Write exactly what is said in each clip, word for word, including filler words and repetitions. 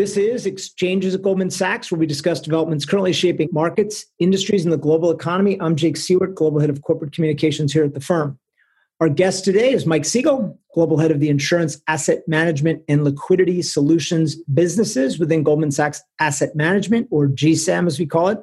This is Exchanges at Goldman Sachs, where we discuss developments currently shaping markets, industries, and the global economy. I'm Jake Seward, Global Head of Corporate Communications here at the firm. Our guest today is Mike Siegel, Global Head of the Insurance Asset Management and Liquidity Solutions businesses within Goldman Sachs Asset Management, or G SAM as we call it.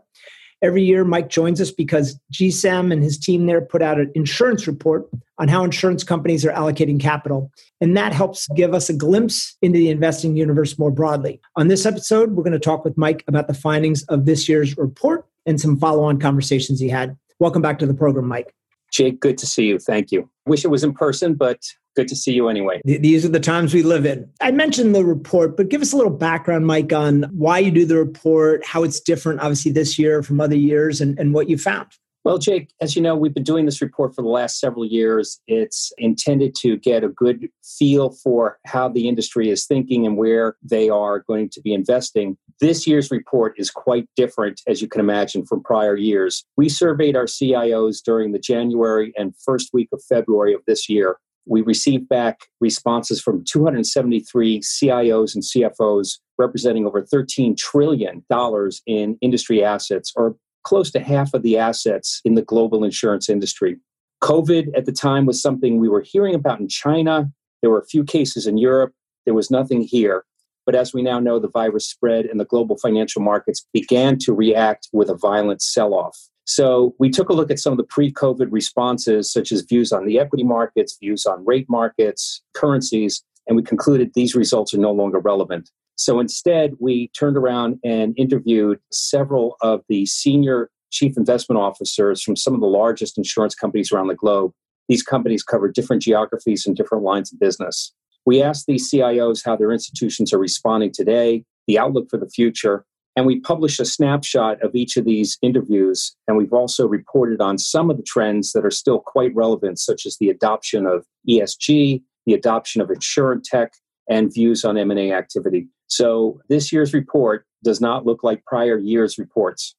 Every year, Mike joins us because G SAM and his team there put out an insurance report on how insurance companies are allocating capital. And that helps give us a glimpse into the investing universe more broadly. On this episode, we're going to talk with Mike about the findings of this year's report and some follow-on conversations he had. Welcome back to the program, Mike. Jake, good to see you. Thank you. Wish it was in person, but good to see you anyway. These are the times we live in. I mentioned the report, but give us a little background, Mike, on why you do the report, how it's different, obviously, this year from other years, and, and what you found. Well, Jake, as you know, we've been doing this report for the last several years. It's intended to get a good feel for how the industry is thinking and where they are going to be investing. This year's report is quite different, as you can imagine, from prior years. We surveyed our C I Os during the January and first week of February of this year. We received back responses from two hundred seventy-three C I Os and C F Os, representing over thirteen trillion dollars in industry assets, or close to half of the assets in the global insurance industry. COVID at the time was something we were hearing about in China. There were a few cases in Europe. There was nothing here. But as we now know, the virus spread and the global financial markets began to react with a violent sell-off. So we took a look at some of the pre-COVID responses, such as views on the equity markets, views on rate markets, currencies, and we concluded these results are no longer relevant. So instead, we turned around and interviewed several of the senior chief investment officers from some of the largest insurance companies around the globe. These companies cover different geographies and different lines of business. We asked these C I Os how their institutions are responding today, the outlook for the future, and we published a snapshot of each of these interviews. And we've also reported on some of the trends that are still quite relevant, such as the adoption of E S G, the adoption of insurtech, and views on M and A activity. So this year's report does not look like prior year's reports.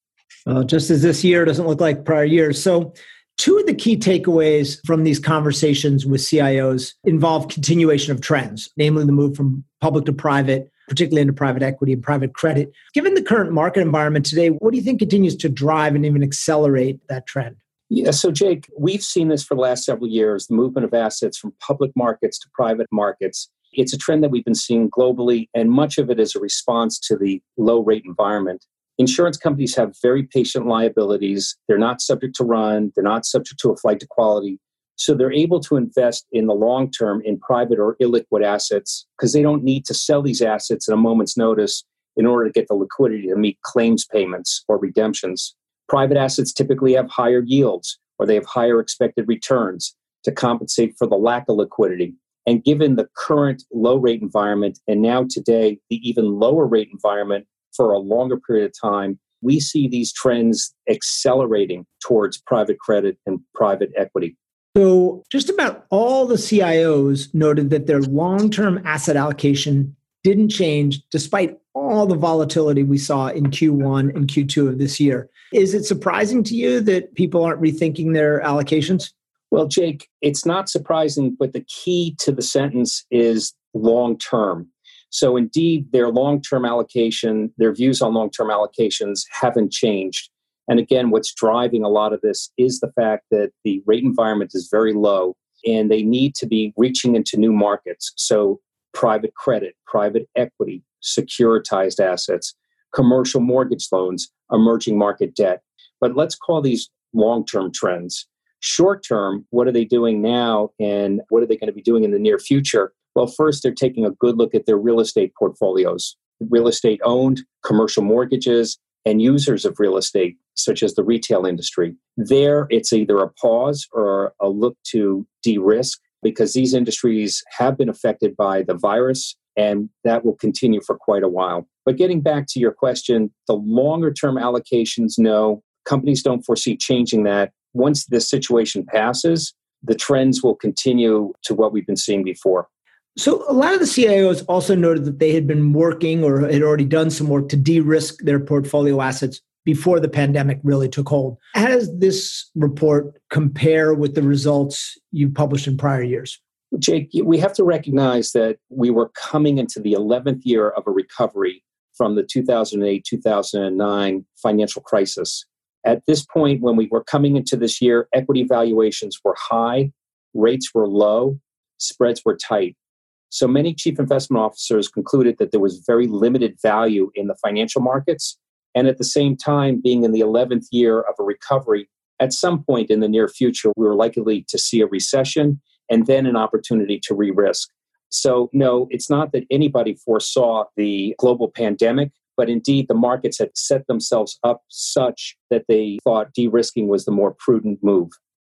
Uh, just as this year doesn't look like prior years. So two of the key takeaways from these conversations with C I Os involve continuation of trends, namely the move from public to private, particularly into private equity and private credit. Given the current market environment today, what do you think continues to drive and even accelerate that trend? Yeah, so Jake, we've seen this for the last several years, the movement of assets from public markets to private markets. It's a trend that we've been seeing globally, and much of it is a response to the low-rate environment. Insurance companies have very patient liabilities. They're not subject to run. They're not subject to a flight to quality. So they're able to invest in the long term in private or illiquid assets because they don't need to sell these assets at a moment's notice in order to get the liquidity to meet claims payments or redemptions. Private assets typically have higher yields, or they have higher expected returns to compensate for the lack of liquidity. And given the current low-rate environment, and now today, the even lower-rate environment for a longer period of time, we see these trends accelerating towards private credit and private equity. So just about all the C I Os noted that their long-term asset allocation didn't change despite all the volatility we saw in Q one and Q two of this year. Is it surprising to you that people aren't rethinking their allocations? Well, Jake, it's not surprising, but the key to the sentence is long-term. So indeed, their long-term allocation, their views on long-term allocations haven't changed. And again, what's driving a lot of this is the fact that the rate environment is very low and they need to be reaching into new markets. So private credit, private equity, securitized assets, commercial mortgage loans, emerging market debt. But let's call these long-term trends. Short term, what are they doing now and what are they going to be doing in the near future? Well, first, they're taking a good look at their real estate portfolios, real estate owned, commercial mortgages, and users of real estate, such as the retail industry. There, it's either a pause or a look to de-risk because these industries have been affected by the virus and that will continue for quite a while. But getting back to your question, the longer term allocations, no, companies don't foresee changing that. Once this situation passes, the trends will continue to what we've been seeing before. So a lot of the C I Os also noted that they had been working or had already done some work to de-risk their portfolio assets before the pandemic really took hold. How does this report compare with the results you published in prior years? Jake, we have to recognize that we were coming into the eleventh year of a recovery from the two thousand eight, two thousand nine financial crisis. At this point, when we were coming into this year, equity valuations were high, rates were low, spreads were tight. So many chief investment officers concluded that there was very limited value in the financial markets. And at the same time, being in the eleventh year of a recovery, at some point in the near future, we were likely to see a recession and then an opportunity to re-risk. So no, it's not that anybody foresaw the global pandemic, but indeed the markets had set themselves up such that they thought de-risking was the more prudent move.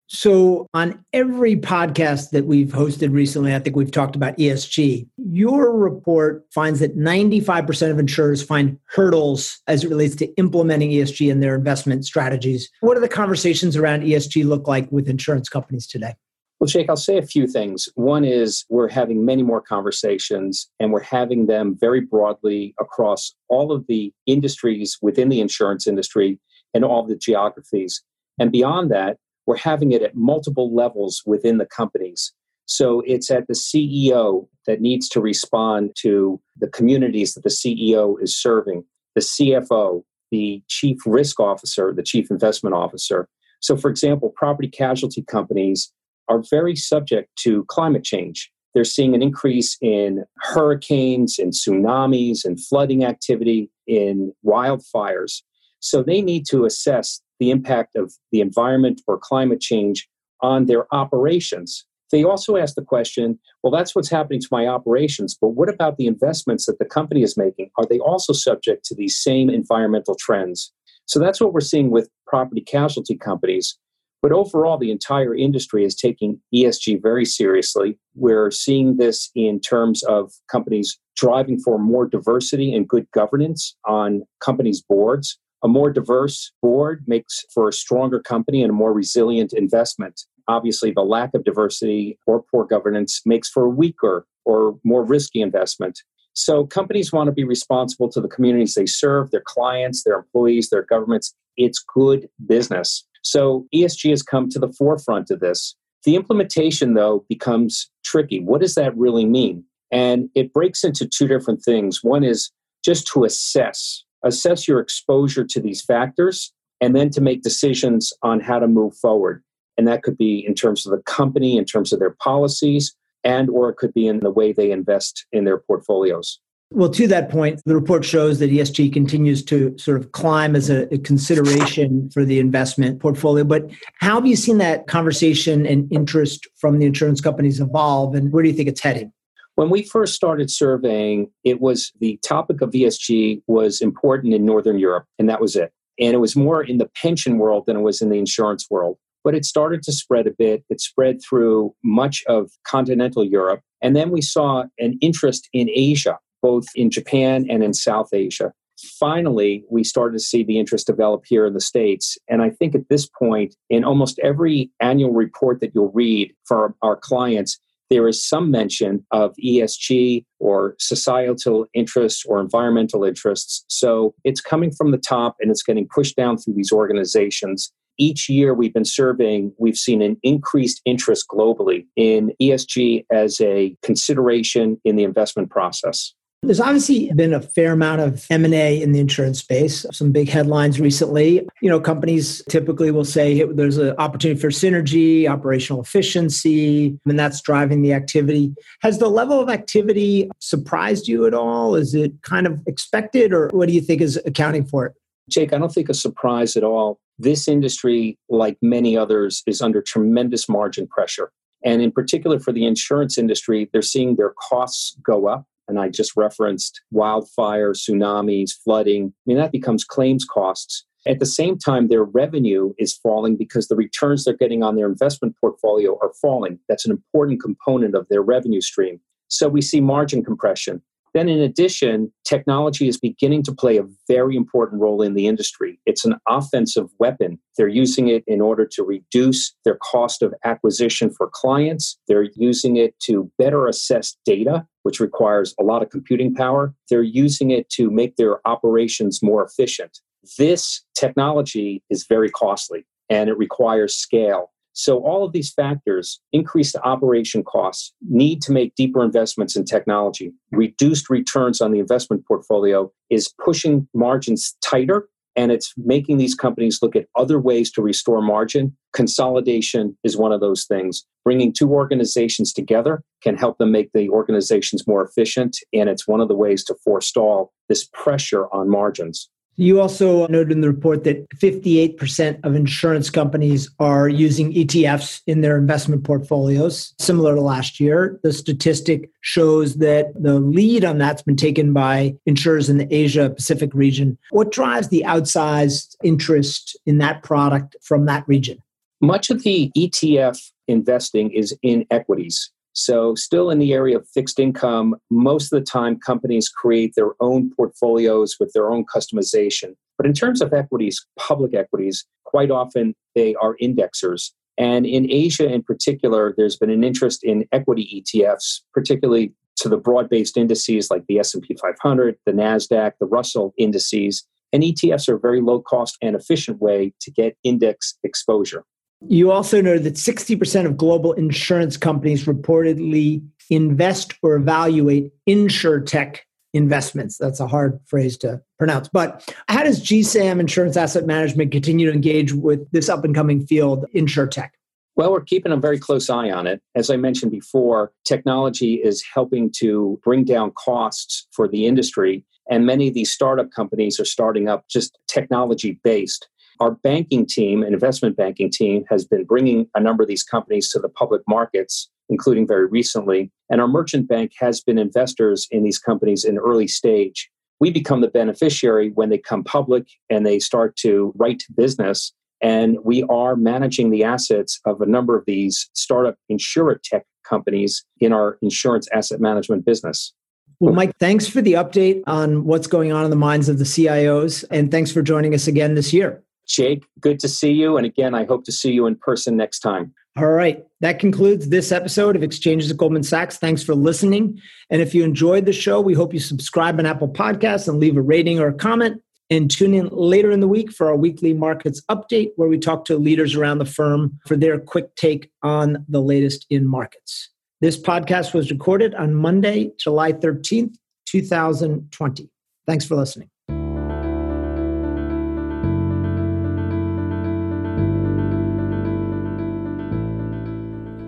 So on every podcast that we've hosted recently, I think we've talked about E S G. Your report finds that ninety-five percent of insurers find hurdles as it relates to implementing E S G in their investment strategies. What do the conversations around E S G look like with insurance companies today? Well, Jake, I'll say a few things. One is we're having many more conversations, and we're having them very broadly across all of the industries within the insurance industry and all the geographies. And beyond that, we're having it at multiple levels within the companies. So it's at the C E O that needs to respond to the communities that the C E O is serving, the C F O, the chief risk officer, the chief investment officer. So for example, property casualty companies are very subject to climate change. They're seeing an increase in hurricanes, in tsunamis, in flooding activity, in wildfires. So they need to assess the impact of the environment or climate change on their operations. They also ask the question, well, that's what's happening to my operations, but what about the investments that the company is making? Are they also subject to these same environmental trends? So that's what we're seeing with property casualty companies. But overall, the entire industry is taking E S G very seriously. We're seeing this in terms of companies driving for more diversity and good governance on companies' boards. A more diverse board makes for a stronger company and a more resilient investment. Obviously, the lack of diversity or poor governance makes for a weaker or more risky investment. So companies want to be responsible to the communities they serve, their clients, their employees, their governments. It's good business. So E S G has come to the forefront of this. The implementation, though, becomes tricky. What does that really mean? And it breaks into two different things. One is just to assess, assess your exposure to these factors, and then to make decisions on how to move forward. And that could be in terms of the company, in terms of their policies, and or it could be in the way they invest in their portfolios. Well, to that point, the report shows that E S G continues to sort of climb as a, a consideration for the investment portfolio. But how have you seen that conversation and interest from the insurance companies evolve, and where do you think it's heading? When we first started surveying, it was the topic of E S G was important in Northern Europe, and that was it. And it was more in the pension world than it was in the insurance world. But it started to spread a bit. It spread through much of continental Europe. And then we saw an interest in Asia, both in Japan and in South Asia. Finally, we started to see the interest develop here in the States. And I think at this point, in almost every annual report that you'll read from our clients, there is some mention of E S G or societal interests or environmental interests. So it's coming from the top and it's getting pushed down through these organizations. Each year we've been surveying, we've seen an increased interest globally in E S G as a consideration in the investment process. There's obviously been a fair amount of M and A in the insurance space, some big headlines recently. You know, companies typically will say there's an opportunity for synergy, operational efficiency, and that's driving the activity. Has the level of activity surprised you at all? Is it kind of expected, or what do you think is accounting for it? Jake, I don't think a surprise at all. This industry, like many others, is under tremendous margin pressure. And in particular for the insurance industry, they're seeing their costs go up. And I just referenced wildfire, tsunamis, flooding. I mean, that becomes claims costs. At the same time, their revenue is falling because the returns they're getting on their investment portfolio are falling. That's an important component of their revenue stream. So we see margin compression. Then in addition, technology is beginning to play a very important role in the industry. It's an offensive weapon. They're using it in order to reduce their cost of acquisition for clients. They're using it to better assess data, which requires a lot of computing power. They're using it to make their operations more efficient. This technology is very costly and it requires scale. So all of these factors, increased operation costs, need to make deeper investments in technology, reduced returns on the investment portfolio is pushing margins tighter, and it's making these companies look at other ways to restore margin. Consolidation is one of those things. Bringing two organizations together can help them make the organizations more efficient, and it's one of the ways to forestall this pressure on margins. You also noted in the report that fifty-eight percent of insurance companies are using E T Fs in their investment portfolios, similar to last year. The statistic shows that the lead on that's been taken by insurers in the Asia Pacific region. What drives the outsized interest in that product from that region? Much of the E T F investing is in equities. So still in the area of fixed income, most of the time companies create their own portfolios with their own customization. But in terms of equities, public equities, quite often they are indexers. And in Asia in particular, there's been an interest in equity E T Fs, particularly to the broad-based indices like the S and P five hundred, the NASDAQ, the Russell indices. And E T Fs are a very low-cost and efficient way to get index exposure. You also noted that sixty percent of global insurance companies reportedly invest or evaluate insurtech investments. That's a hard phrase to pronounce. But how does G SAM Insurance Asset Management continue to engage with this up-and-coming field, insurtech? Well, we're keeping a very close eye on it. As I mentioned before, technology is helping to bring down costs for the industry, and many of these startup companies are starting up just technology-based. Our banking team, an investment banking team, has been bringing a number of these companies to the public markets, including very recently. And our merchant bank has been investors in these companies in early stage. We become the beneficiary when they come public and they start to write business. And we are managing the assets of a number of these startup insurtech companies in our insurance asset management business. Well, Mike, thanks for the update on what's going on in the minds of the C I Os. And thanks for joining us again this year. Jake, good to see you. And again, I hope to see you in person next time. All right. That concludes this episode of Exchanges at Goldman Sachs. Thanks for listening. And if you enjoyed the show, we hope you subscribe on Apple Podcasts and leave a rating or a comment. And tune in later in the week for our weekly markets update, where we talk to leaders around the firm for their quick take on the latest in markets. This podcast was recorded on Monday, July thirteenth, twenty twenty. Thanks for listening.